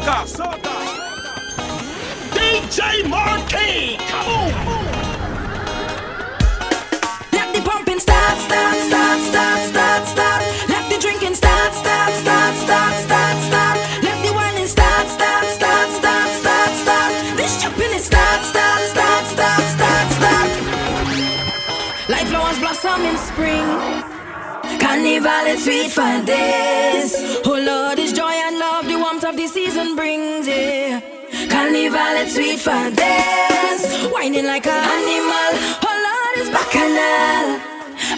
soca, soca. DJ Marky, come on. Let the pumping start, start, start, start, start, start. Let the drinking start, start, start, start, start, start. Let the whining start, start, start, start, start, start. This jumping is start, start, start, start, start, start. Like flowers blossom in spring. Carnival is sweet for days. Oh Lord, this joy and love the warmth of the season brings, yeah. Carnival is sweet for days. Whining like an animal. Oh Lord, it's bacchanal.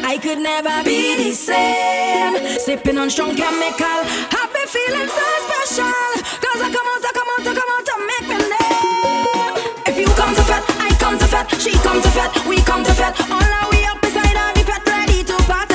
I could never be the same. Sipping on strong chemical. I've been feeling so special. Cause I come out, I come out, I come out to make my name. If you come to fat, I come to fat. She come to fat, we come to fat. All our we up beside our the fat, ready to party.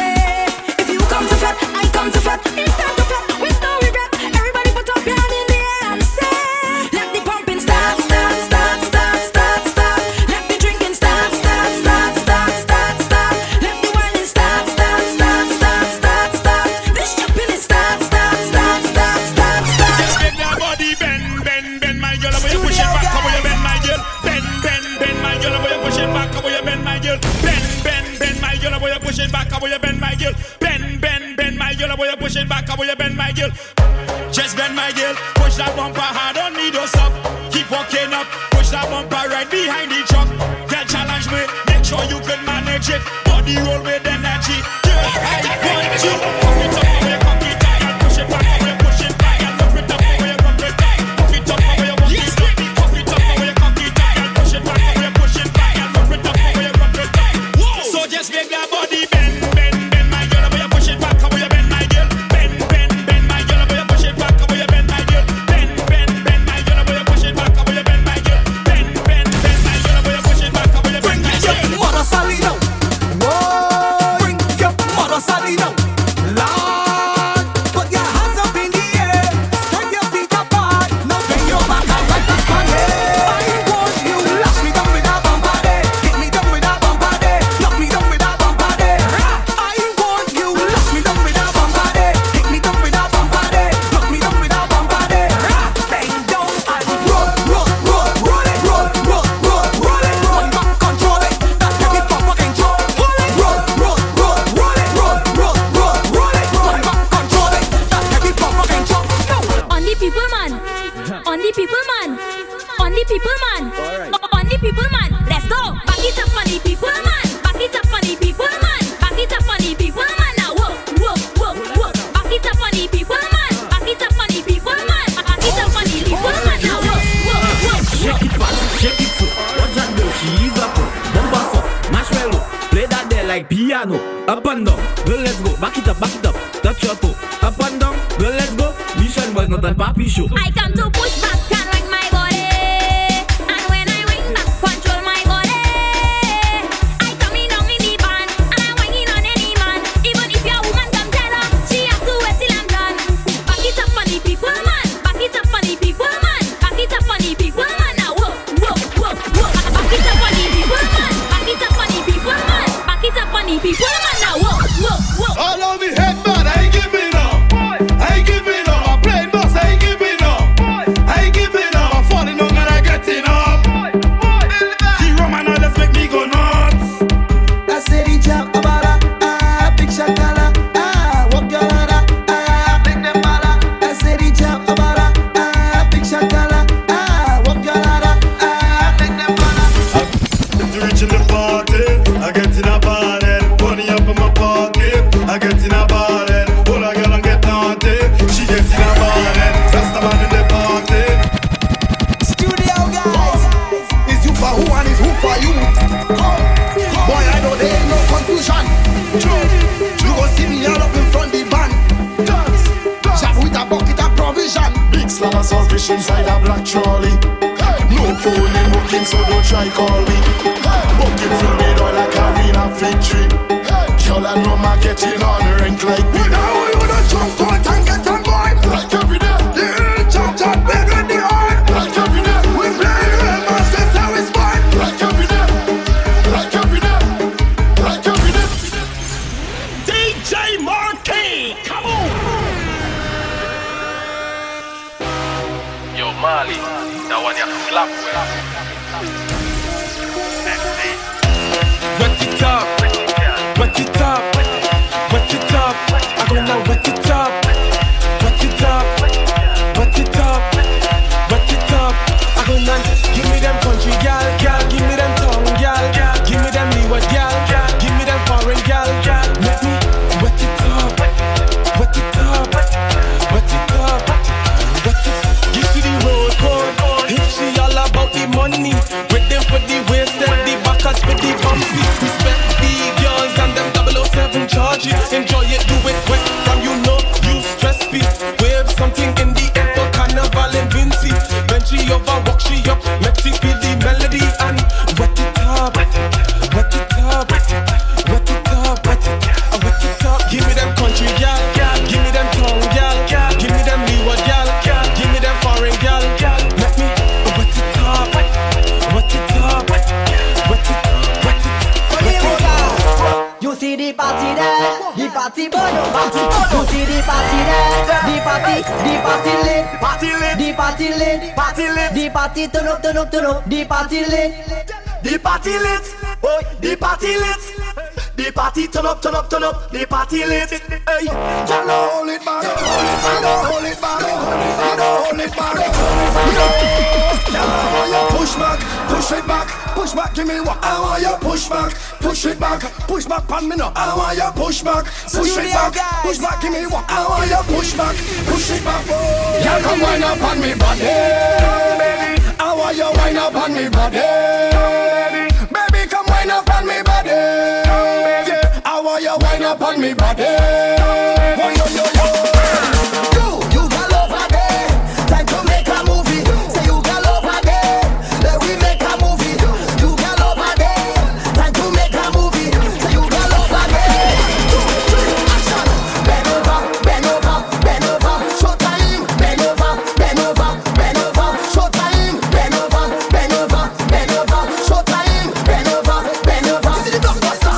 I come to fat, it's time to fat, with no regret. Everybody put up your hand in the air and say, let the pumping start, start, start, start, start, start. Let the drinking start, start, start, start, start, start. Let the whining start, start, start, start, start, start. This jumping is start, start, start, start, start, start. Everybody bend, bend, bend my girl. Will you push it back, will you bend my girl? Bend, bend, bend my girl. Will you push it back, will you bend my girl? Bend, bend, bend my girl. Will you push it back, will you bend my girl? Boy, you push it back, boy, you bend my girl. Just bend my girl. Push that bumper hard, don't need us up. Keep walking up. Push that bumper right behind the truck. Girl, challenge me. Make sure you can manage it. Body roll with energy. Girl, I want you. Pump it up, boy, pump it down. Push it back, boy, push it back. Pump it up, boy, pump it down. Pump it up, boy, pump it down. Pump it up, boy, pump it down. Push it back, boy, push it back. Pump it up, boy, pump it down. So just make that body bend. Yo, Mali. That one you slap with. Wet it up, wet it up, wet it up. I'm gonna wet it up, wet it up, wet it up, wet it up. I'm gonna give me them country gal, gal, give me them town gal, gal, give me them leeward gal, gal, give me them foreign gal, gal. Let me wet it up, wet it up, wet it up, wet it up. Give to the road code, if she all about the money, with them for the waist and the backers for the bumpy. Respect the girls and them 007 charges. Enjoy it, do it wet, from you know you stress me. Wave something in the air for Carnival and Vinci. Then she over, walk she up, let she feel the melody and wet it up, wet it up, wet it up. Give me them country gal, gal, give me them town gal, gal, give me them leeward gal, gal, give me them foreign gal, gal. Let me wet it up, wet it up, wet it up, wet it up. You see the party there, the party burn up, party burn. You see the party there, the party lit, party lit, the party lit, party lit, the party turn up, turn up, turn up, the party lit, the party lit, oh, the party lit. The party turn up, turn up, turn up. The party lit. Hey, hold it back, hold it back, hold it back. I want you push back, push it back, push back. Give me what I want you push back, push it back, push back. Pan me now. I want you push back, push it back, push back. Give me what I want you push it back. Y'all come wind up on me body, baby. I want you wind up on me body, baby. Baby, come wind up on me body. You wind up on me, buddy. Oh, yo, yo, yo. You got love again. Time to make a movie. Say you got love again. Let we make a movie. You got love again. Time to make a movie. Say you got love again. Action. Bend over, bend over, bend over. Showtime. Bend over, bend over, bend over. Showtime. Bend over, bend over, bend over. Showtime. Bend over, bend over. This is the blockbuster.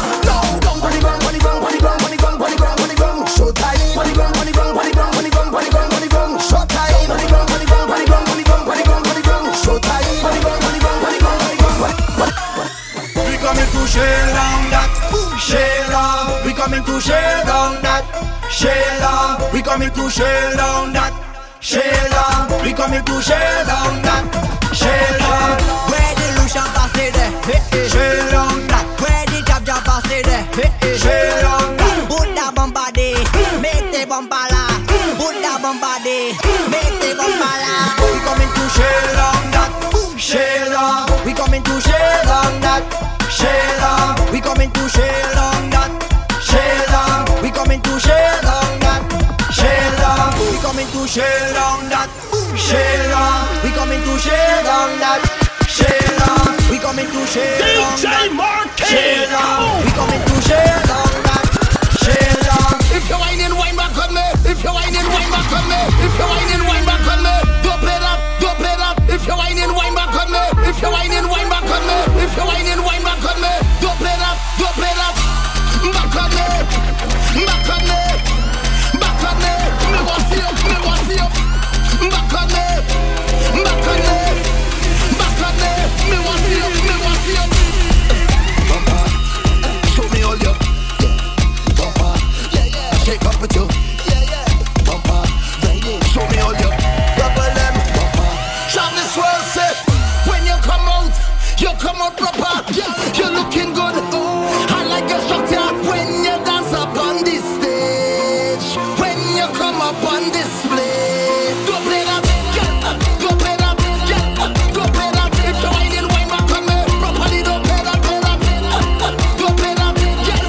Share down that, share down. We coming to share down that, share down. We coming to share down that, share down. We coming to share down that, share down. Where the Lucian passed there, share down that. Where the Jabja passed there, share down that. Put that bomba there, make the bomba la. Put that bomba there, make the bomba la. We coming to share down that, share down. We coming to share down that. Shayla, we coming to share on that. Shayla, we coming to share on that. Shayla, we coming to share on that. Shayla, we coming to share on that. Shayla, we coming to share on that. DJ Marky, we coming to share on that. Shayla, if you whining, whine back on me. If you whining, whine back on me. If you whining, whine back on me. Dope it up, dope it up. If you whining, whine back on me. If you whining, whine back on me. If you whining, whine back on me, don't play up, back on me, back on me, back on me, me want see you, back on me, back on me, back on me, me want see you, Papa, show me all you, Papa, yeah yeah, shake up with you, yeah yeah, Papa, yeah yeah, show me all you, double M, Papa, shout this world say, when you come out proper. You're looking good, ooh, I like your structure. When you dance up on this stage, when you come up on display, don't play that, don't play that, don't play that. If you're whining, wine back on me, properly don't play that, play that, don't play that, yes,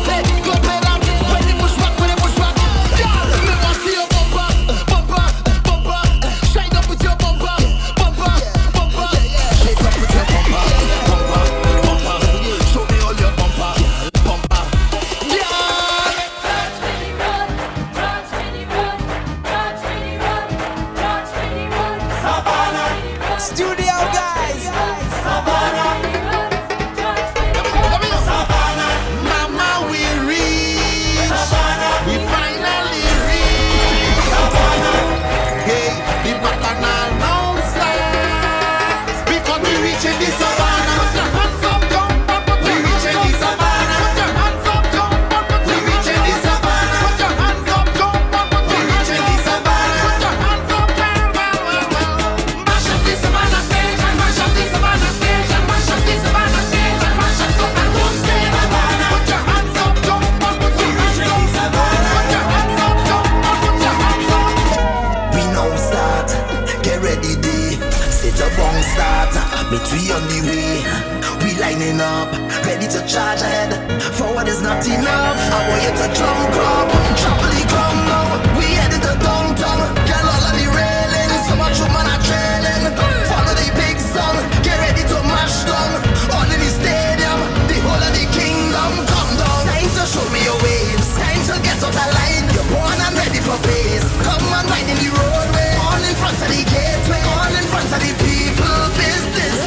don't play that. When you push back, But we on the way, we lining up, ready to charge ahead. Forward is not enough, I want you to jump up, trouble come now. We headed to downtown, get all on the railing, so much woman are trailing. Follow the big song, get ready to mash down. All in the stadium, the whole of the kingdom come down. Time to show me your waves, time to get out of line. You're born and ready for pace, come on ride in the roadway. All in front of the gateway, all in front of the people, business.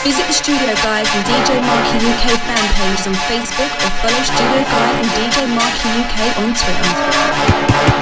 Visit the Studio Guys and DJ Marky UK fan pages on Facebook or follow Studio Guys and DJ Marky UK on Twitter.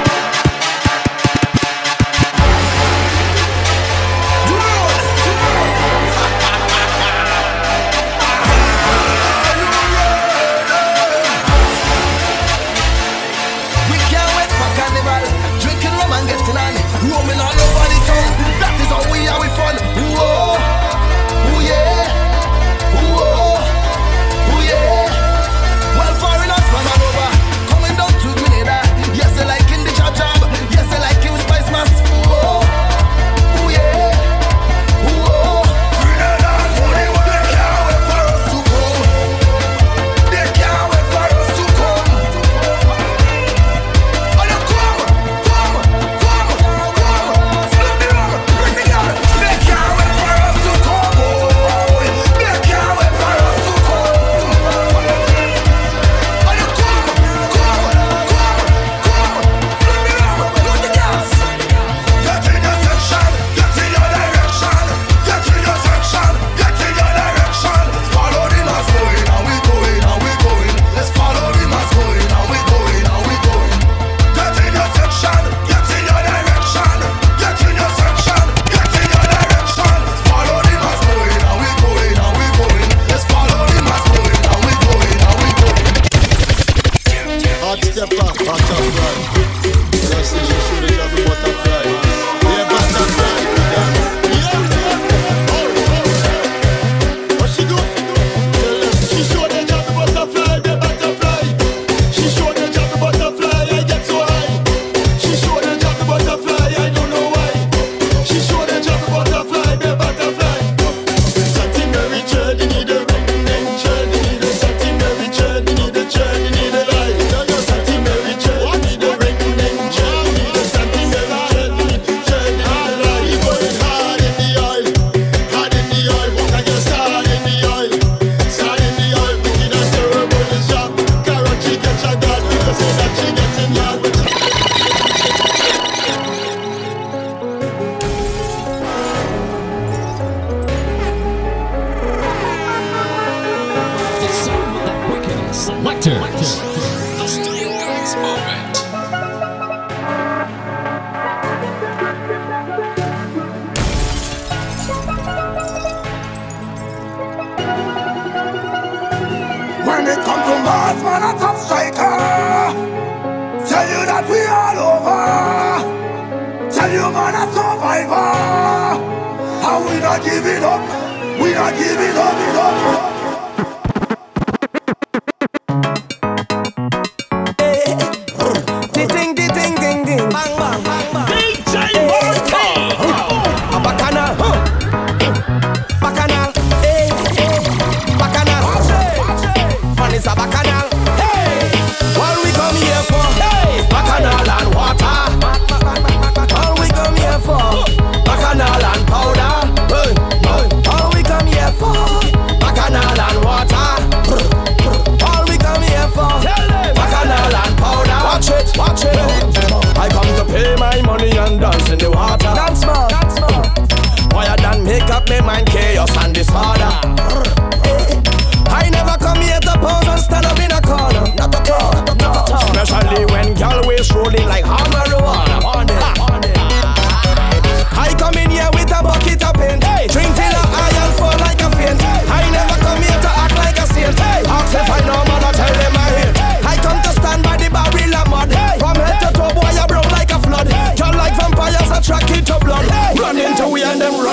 Bacchanal and powder, all we come here for, bacchanal.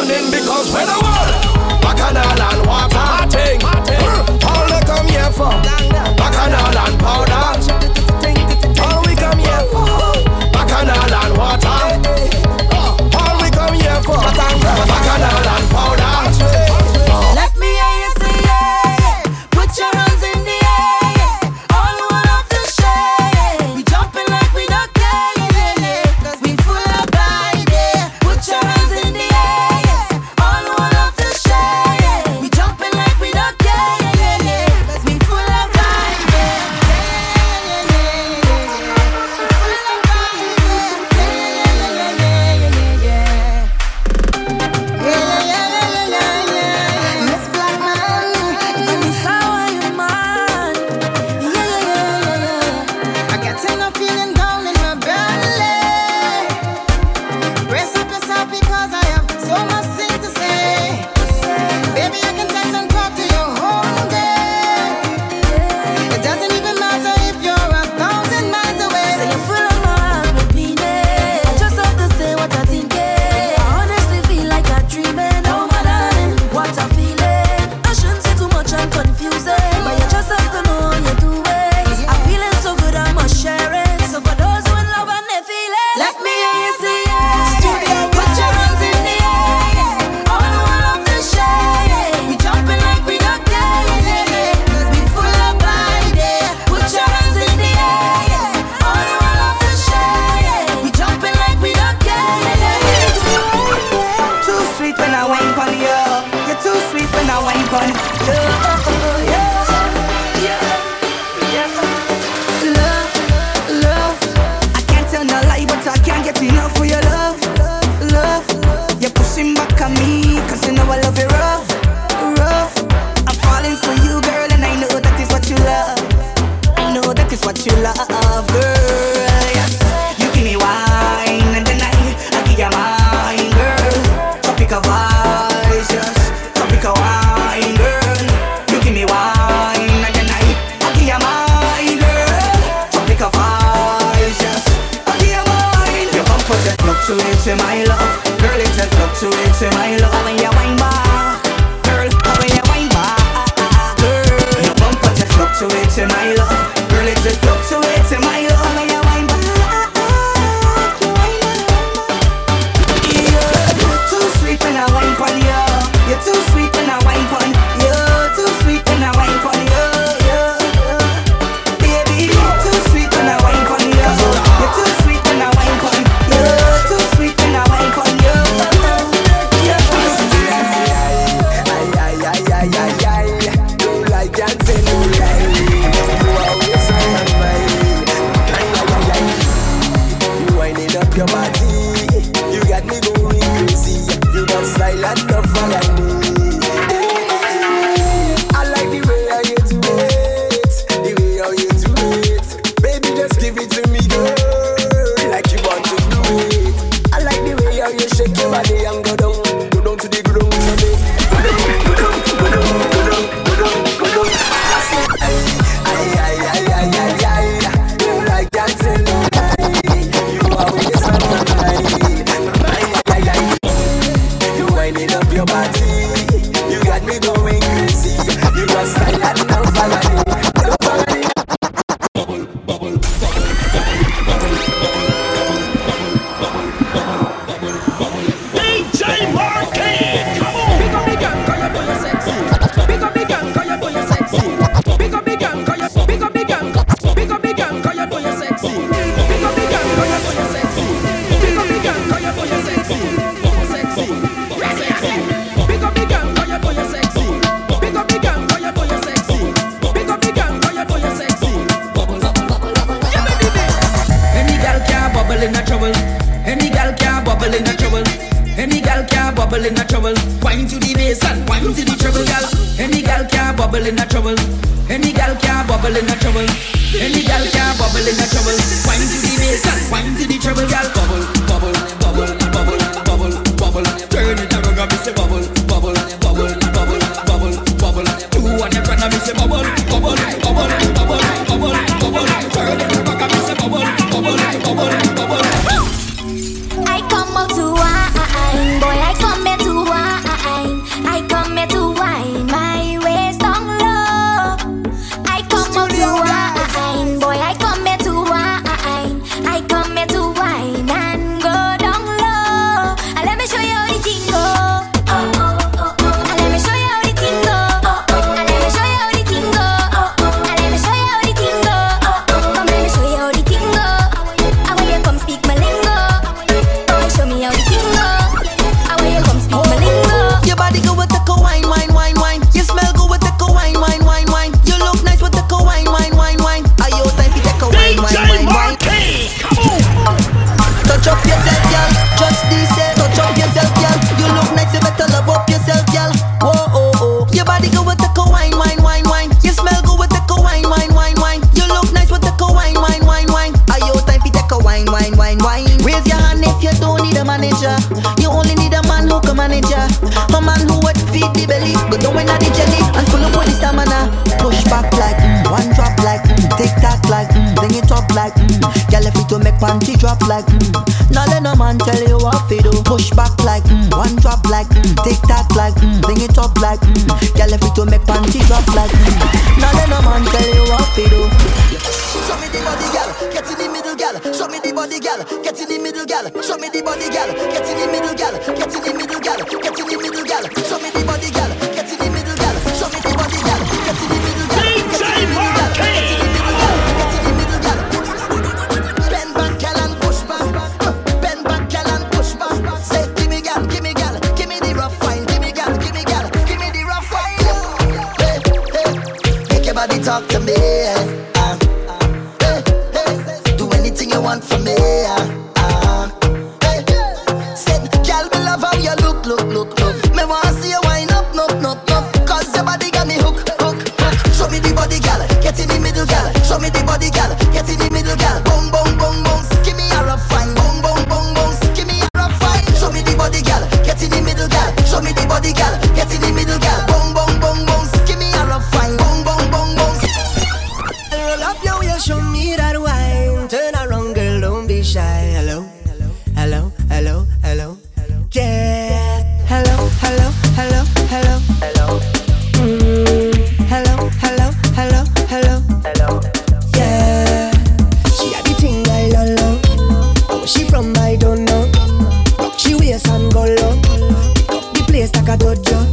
morning, because when I want bacchanal and water, all they come here for bacchanal and powder. All we come here for bacchanal and water. All we come here for bacchanal and powder. Let me hear you say yeah. Put your hands in the air. All one of the shade. We jumping like we don't care. Cause we full of pride. Put your hands in the air. All one of the shade. We jumping like we don't care. Cause we full of pride. Miss Black Man, you be sour, you man. Yeah. I got no feeling down in my belly. Brace up yourself because I have so much things to say. Baby, I can text and talk to you all day. It doesn't even matter if you're 1,000 miles away. Say you full of my heart repeating. I just have to say what I think. I honestly feel like I'm dreaming. Oh my darling, what I'm feeling. I shouldn't say too much, I'm confusing. But you just have to know how you do it. I'm feeling so good, I must share it. So for those who in love and they feel it, let me hear you say yeah. Studio, put your hands in the air. All one of the shade. We jumping like we don't care. Cause we full of pride. Put your hands in the air. All one of the shade. We jumping like we don't care. Too sweet when I wine pon you. You're too sweet when I wine pon you. Love, love. I can't tell no lie, but I can't get enough for your love, love. You're pushing back on me, cause you know I love it rough, rough. I'm falling for you, girl, and I know that is what you love. I know that is what you love, girl. Yes. You give me wine, and then I give you mine, girl. Tropical vibes, yes. Tropical wine, girl. You give me wine, and then I give you mine, girl. Tropical vibes, yes. I give you mine. Your bumper just fluctuates in my love, girl. It just fluctuates in my love. When you wine back, girl. When you wine back, girl. Your bumper just fluctuates in my love, girl. It just fluctuates in my love. When you wine back, you wine back, yeah. Too sweet when I wine pon you. You're too sweet when I wine pon you. Too sweet when I wine pon you. Yeah. Baby, you're too sweet when I wine pon you. You're too sweet when I wine pon you. Too sweet when I wine pon you. You winding up your body, you got me going crazy. You got style and the value. I like the way how you do it, the way how you do it. Baby, just give it to me, girl, like you want to do it. I like the way how you shake your body and go down to the ground for me. Go down. I say, ay. You like dancing, you always on my mind. You winding up your body, you got me going crazy. You got style and no value. DJ Marky, come on. Big up big and call your boy you sexy. Big up big and call your boy you sexy. Big up big and call your boy you sexy. Big up call your boy you sexy. Big up call your boy you sexy. Sexy. Big up call your boy you sexy. Big up call your boy you sexy. Big up call your boy you sexy. Yeah, baby, Any girl can bubble in a trouble. Any girl can bubble in a trouble. Any girl can bubble in a trouble. Wine to the bass and wine to the treble, girl. Any girl can bubble in a trouble. Any girl can bubble in a trouble. Any girl can bubble in a trouble. Wine to the bass and wine to the treble, girl. Bubble. Turn it around and me say bubble. Do one in front and me say bubble. Turn it around and me say bubble. I come out to wine, boy, I come here to wine. manager. You only need a man who can manage ya. A man who would feed the belly, go down in the jelly and full up with the stamina. Push back like one drop like take that like bring it up like girl if you to make panty drop like now let no man tell you what to do. Push back like one drop like take that like bring it up like girl if you to make panty drop like now let no man tell you what to do. Show me the body, girl. Get in the middle, girl. Show me the body, girl. Get in the middle, girl. Show me the body, girl. Get in the middle, girl. Get in the middle, girl. Get in the middle, girl. Show me the body, girl. Get in the middle, girl. Show me the body, girl. Get in the middle, girl. Get in the middle, girl. Get in the middle, girl. Get in the middle, girl. Bend back, girl, and push back. Bend back, girl, and push back. Say, give me, girl. Give me, girl. Give me the rough wine. Give me, girl. Give me, girl. Give me the rough wine. Hey, hey. Make your body talk to me. For me, hey, said, girl, me love how you look, look, look, look. Me wanna see you wind up, no, no, no. 'Cause your body got me hook, hook, hook. Show me the body, girl. Get in the middle, girl. Show me the body, girl. Get in the middle, girl. Boom, boom, boom, boom. Give me a rough fine. Boom, boom, boom, boom. Give me a rough fine. Show me the body, girl. Get in the middle, girl. Show me the body, girl. Get in the middle, girl. Boom, boom, boom, boom. Give me a rough fine. Boom, boom, boom, boom. Roll up now, you show me that wine. Turn around, girl. Hello, hello, hello, hello, hello, yeah. Hello, hello, hello, hello, hello. Hello, hello, hello, hello, hello, yeah. She had the thing I love. How was she from? I don't know. Rock she wears and go low. Pick up the place like a dojo.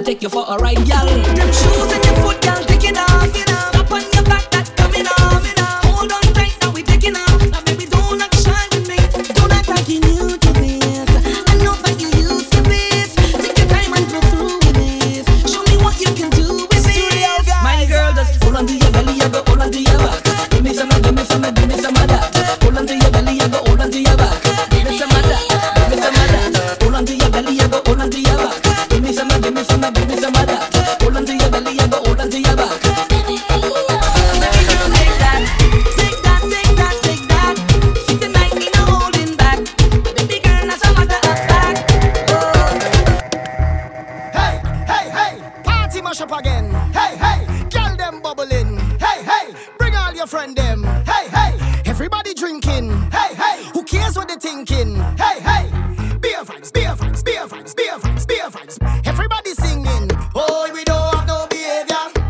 Take you for a ride, y'all. Them shoes and your foot, y'all, take it off, you know. Up on your back, that's coming off, you know. Hold on tight, now we taking off. Now baby, don't act shy with me. Don't act like you new to this. I know that you used to this. Take your time and go through with this. Show me what you can do with Studio this guys. My girl, just hold on to your belly, you go hold on to your back. Give me some, give me some, give me some of that. Hold on to your belly, you go hold on to your back. Give me some of that, give me some of that. Hold on to your belly, you go hold on to your back. Give me some, give me some, give me some of that. Hold on to your belly, I go hold on to your back. girlfriend them. Hey, hey, everybody drinking. Hey, hey, who cares what they're thinking? Hey, hey, beer vibes, beer vibes, beer vibes, beer vibes, beer vibes. Everybody singing. Oh, we don't have no behavior.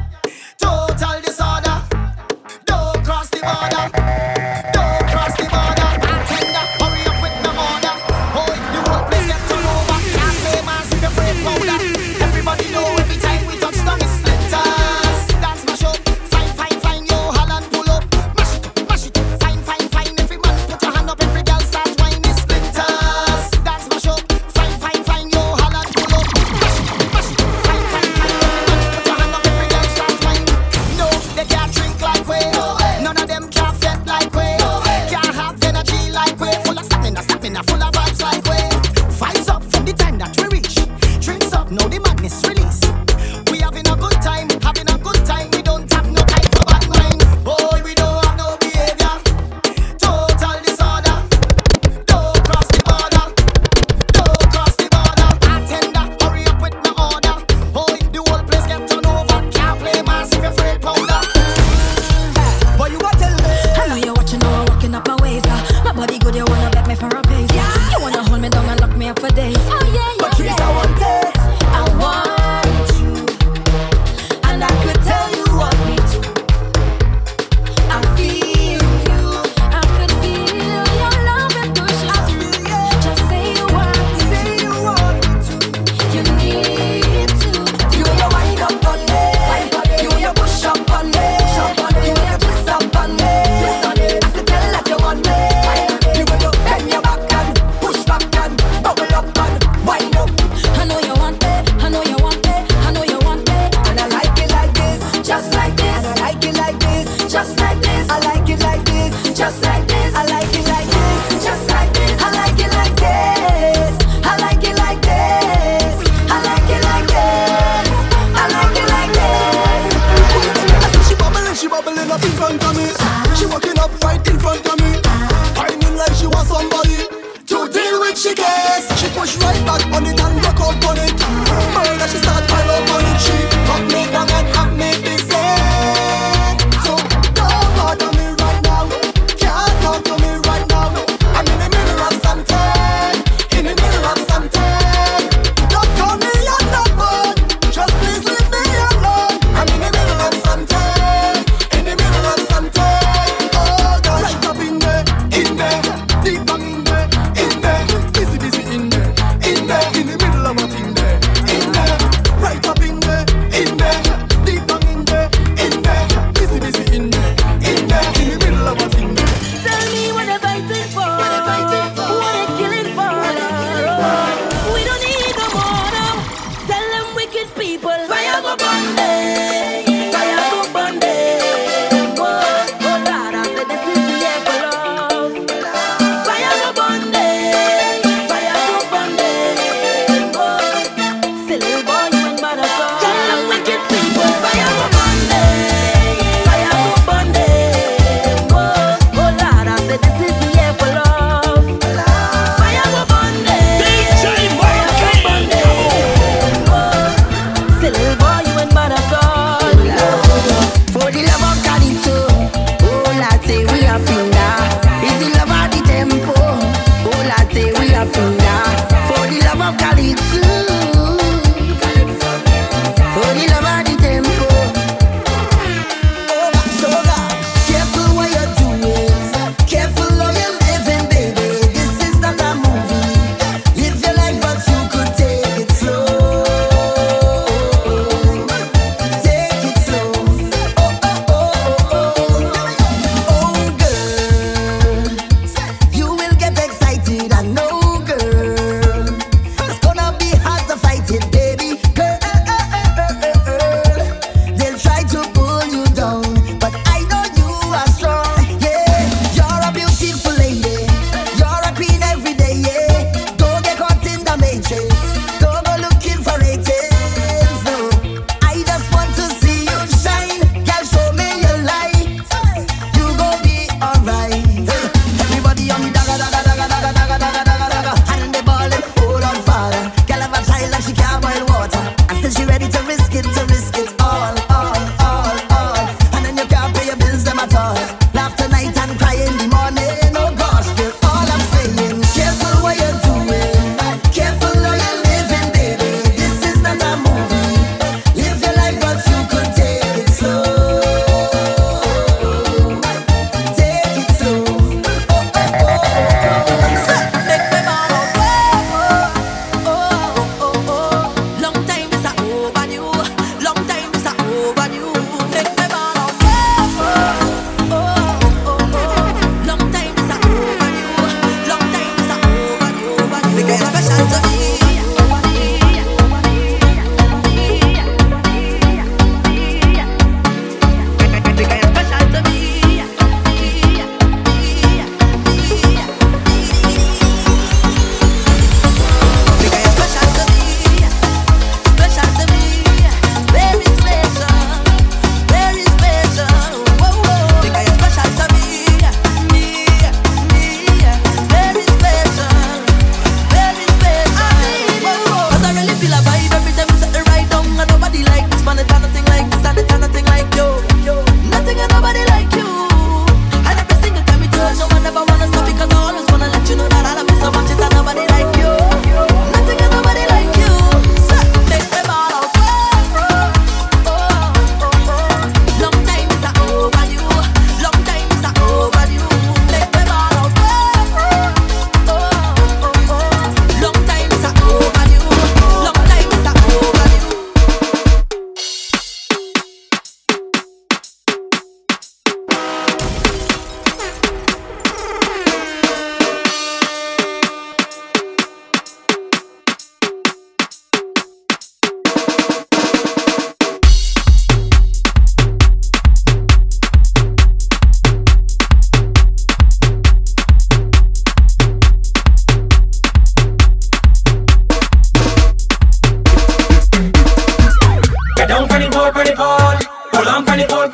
Total disorder. Don't cross the border.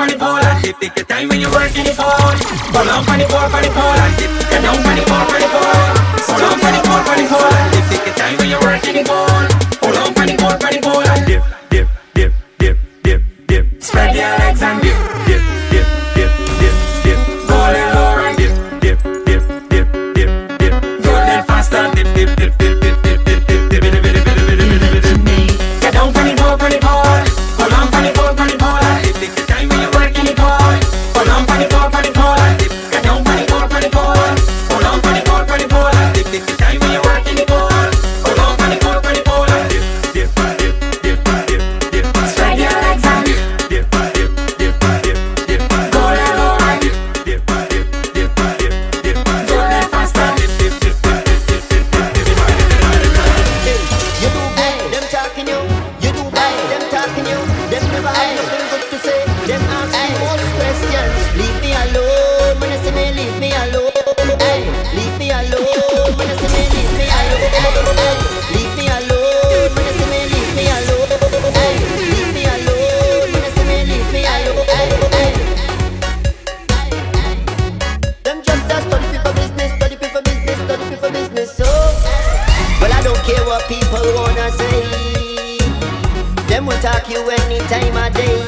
funny ball and dip. Take your time when you work in the ball. Ball on funny ball and dip. Get down funny ball. Ball on funny ball and dip. Take your time when you work in the ball. Ball on funny ball and dip, dip, dip, dip, dip, dip. Spread your legs and dip, dip, dip, dip, dip, dip. Ball it low and dip, dip, dip, dip, dip, dip. Go a little faster, dip, dip, dip, dip, dip, dip, dip, dip, dip, dip, dip, dip, dip, dip. Get down funny ball. Ball on funny ball and dip. Take your time when you work in the ball. Ball on funny ball and dip. Get down funny ball. Ball on funny ball and dip. Take your time when you work in the ball. Ball on funny ball and dip, dip, dip, dip, dip, dip. Spread your legs and dip, dip, dip, dip, dip, dip. Go a little low and dip, dip, dip, dip, dip, dip. Go a little faster, dip, dip, dip, dip, dip, dip, dip, dip, dip. You do bad, them talking you. You do bad, them talking you. Them never have nothing good to say. Them ask me most questions. Leave me alone, when you see me, leave me alone. Leave me alone, when you see me, leave me alone. Leave me alone, when you see me, leave me alone. Leave me alone, when you see me, leave me alone. Them just a study people business, study people business, study people business. So, well I don't care what people wanna say. Them will talk you any time of day.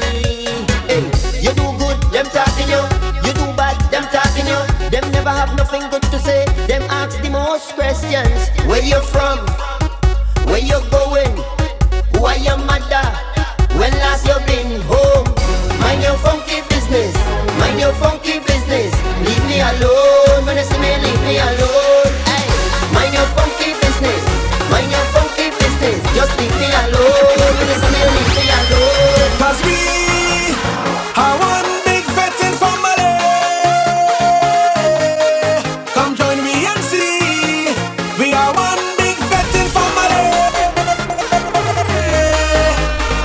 Hey, you do good, them talking you. You do bad, them talking you. Them never have nothing good to say. Them ask the most questions. Where you from? Where you going? Who are your mother? When last you been home? Mind your funky business. Mind your funky business. Leave me alone. When you see me, leave me alone. Hey, mind your funky business. Mind your funky business. Just leave me alone. When you see me, leave me alone. 'Cause we are one big vetting family. Come join me and see. We are one big vetting family.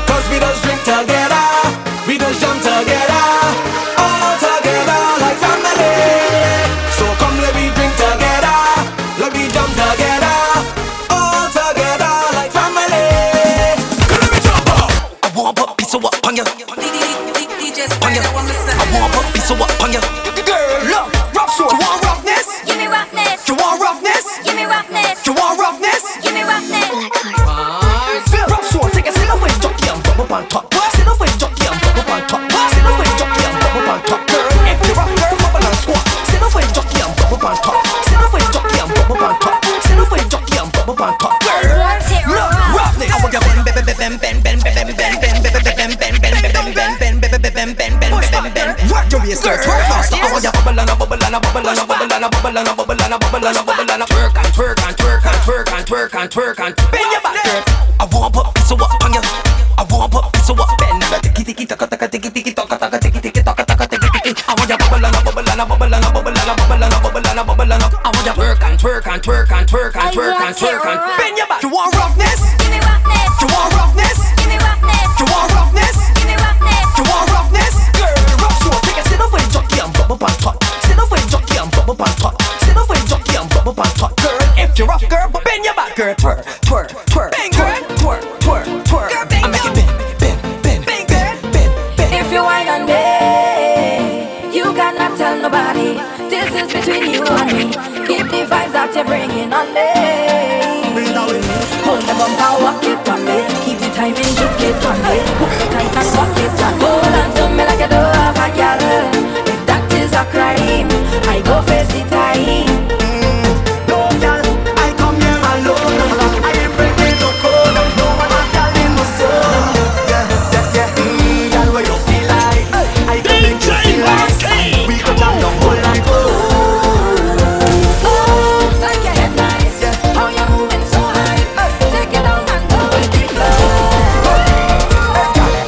'Cause we just drink together. We just jump together. All together like family. So come let me drink together. Let me jump together. All together like family. Let me jump up. I want up piece of up on ya. DJ Spider, I want up piece of up on ya. Girl, look, rough so you want roughness? Give me roughness. You want roughness? Give me roughness. You want roughness? Give me roughness. Feel rough so take a single way jockey and bump up on top. Single way jockey and bump up on top. Single way jockey and bump up on top. Girl, if you're rough, girl, bubble and squat. Single way jockey and bump up on top. Single way jockey and bump up on top. Single way jockey and bump up on top. Girl, look, roughness. I want your bend, bend, bend, bend, bend, bend, bend, bend, bend, bend, bend, bend, bend, bend, bend, bend. Rock your waist, girl, twerk faster. I want you bubble and a bubble and a bubble and a bubble and a bubble and a bubble and a bubble and a bubble and a twerk and twerk and twerk and twerk and twerk and twerk and bend your back, girl. I want up, so what on you? I want up, so what bend? Tiki tiki taka taka tiki tiki taka taka tiki tiki taka taka tiki tiki. I want you bubble and a bubble and a bubble and a bubble and a bubble and a bubble and a bubble and a. I want you twerk and twerk and twerk and twerk and twerk and twerk and bend your back. You want roughness? Give me roughness. You want roughness? Give me roughness. You want roughness? Give me roughness. You want roughness? Bubble pan top, sit up and jockey and bubble pan top, sit up and jockey and bubble pan top. Girl, if you're rough, girl, but bend your back, girl. Twerk, twerk, twerk, bang, girl, twerk, twerk, twerk. I make it bend, bend, bend, bend, bend, bend. If you whine and bang, you cannot tell nobody. This is between you and me. Keep the vibes that you're bringing on me. Hold the bumper, walk it on me. Keep the timing, just get on me. Hook the tight and walk it on. Hold on to me like you don't have a girl. A crime, I go face the time. No girl, I come here alone. I ain't breaking no code. No one a girl in my soul. Yeah, yeah, yeah. Girl, what you feel like? I can make you feel like. We go jam the whole night. Oh, like you head nice. How you moving so high? Take it down and go with the flow.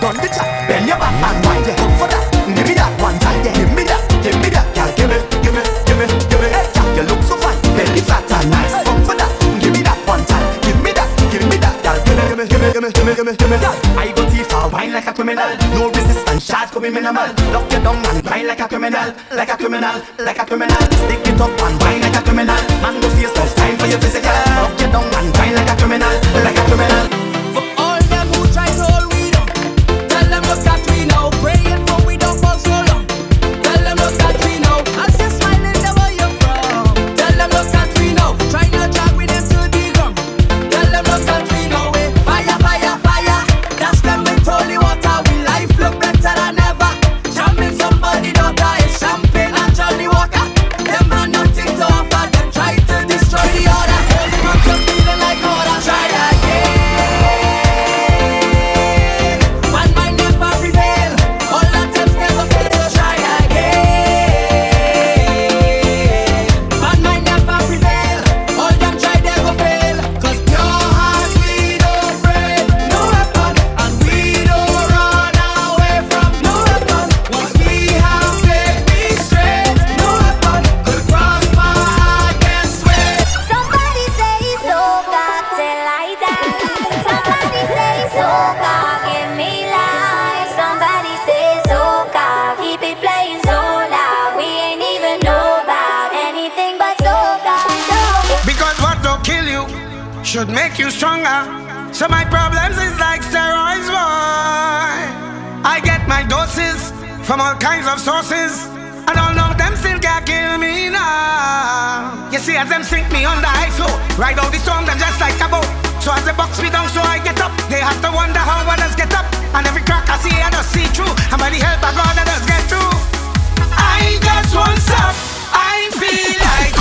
Don't be shy. Bend your back and wind it up for that. Give me that one time, yeah. Give me that. Give me that, girl, give me, give me, give me, give me. Hey, girl, you look so fine, belly fat and nice. Come for that, give me that one time. Give me that, girl, give me, give me, give me, give me, give me, give me. I go deep for wine like a criminal. No resistance, shot could be minimal. Lock you down and wine like a criminal, like a criminal, like a criminal. Stick it up and wine like a criminal. Man, no fear, no time for your physical. Lock you down and wine like a criminal, like a criminal. For all them who try to hold we down, tell them look that we now praying for we don't fall. should make you stronger. So my problems is like steroids, boy. I get my doses from all kinds of sources, and all of them still can't kill me now. You see, as them sink me on the high floor, ride out the storm, them just like a boat. So as they box me down, so I get up, they have to wonder how others get up. And every crack I see, I just see through, and by the help of God, I just get through. I just want stuff, I feel like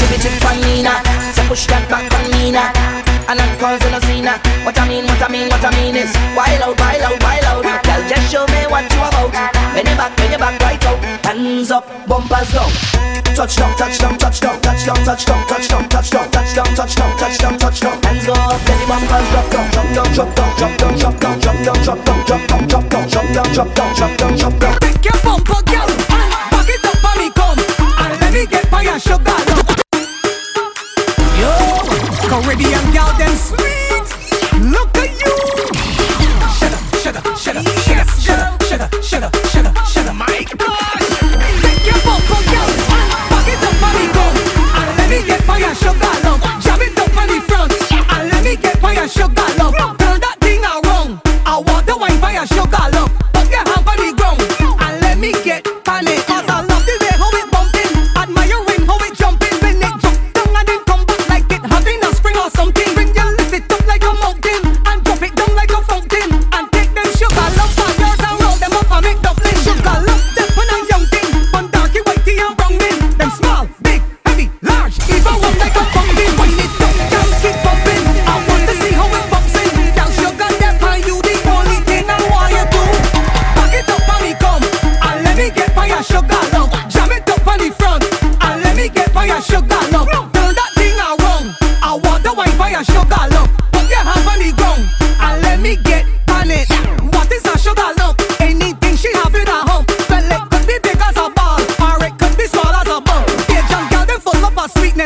activity for me now. So push that back on me now. And I'm causing a scene now. What I mean is wild out. Girl, just show me what you about. When you back right out. Hands up, bumpers down. Touchdown. Hands go up, belly bumpers drop down. Pick your bumper, girl, and back it up for me, come. And let me get by your sugar. Yo, Caribbean girl, them sweet. Look at you. Shut up, my God. Pick your bumper, girl, and back it up for me, come. And let me get by your sugar, love. Jam it up on the front, and let me get by your sugar, love. Turn that thing around. I want the wine by your sugar, love. Put your hand by the ground, and let me get panic.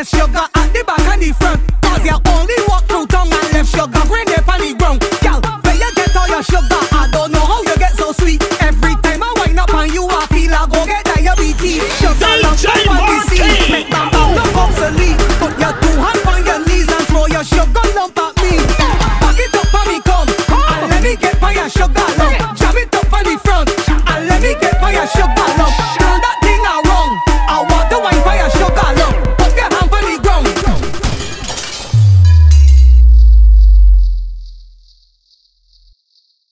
Sugar at the back and the front, cause you're all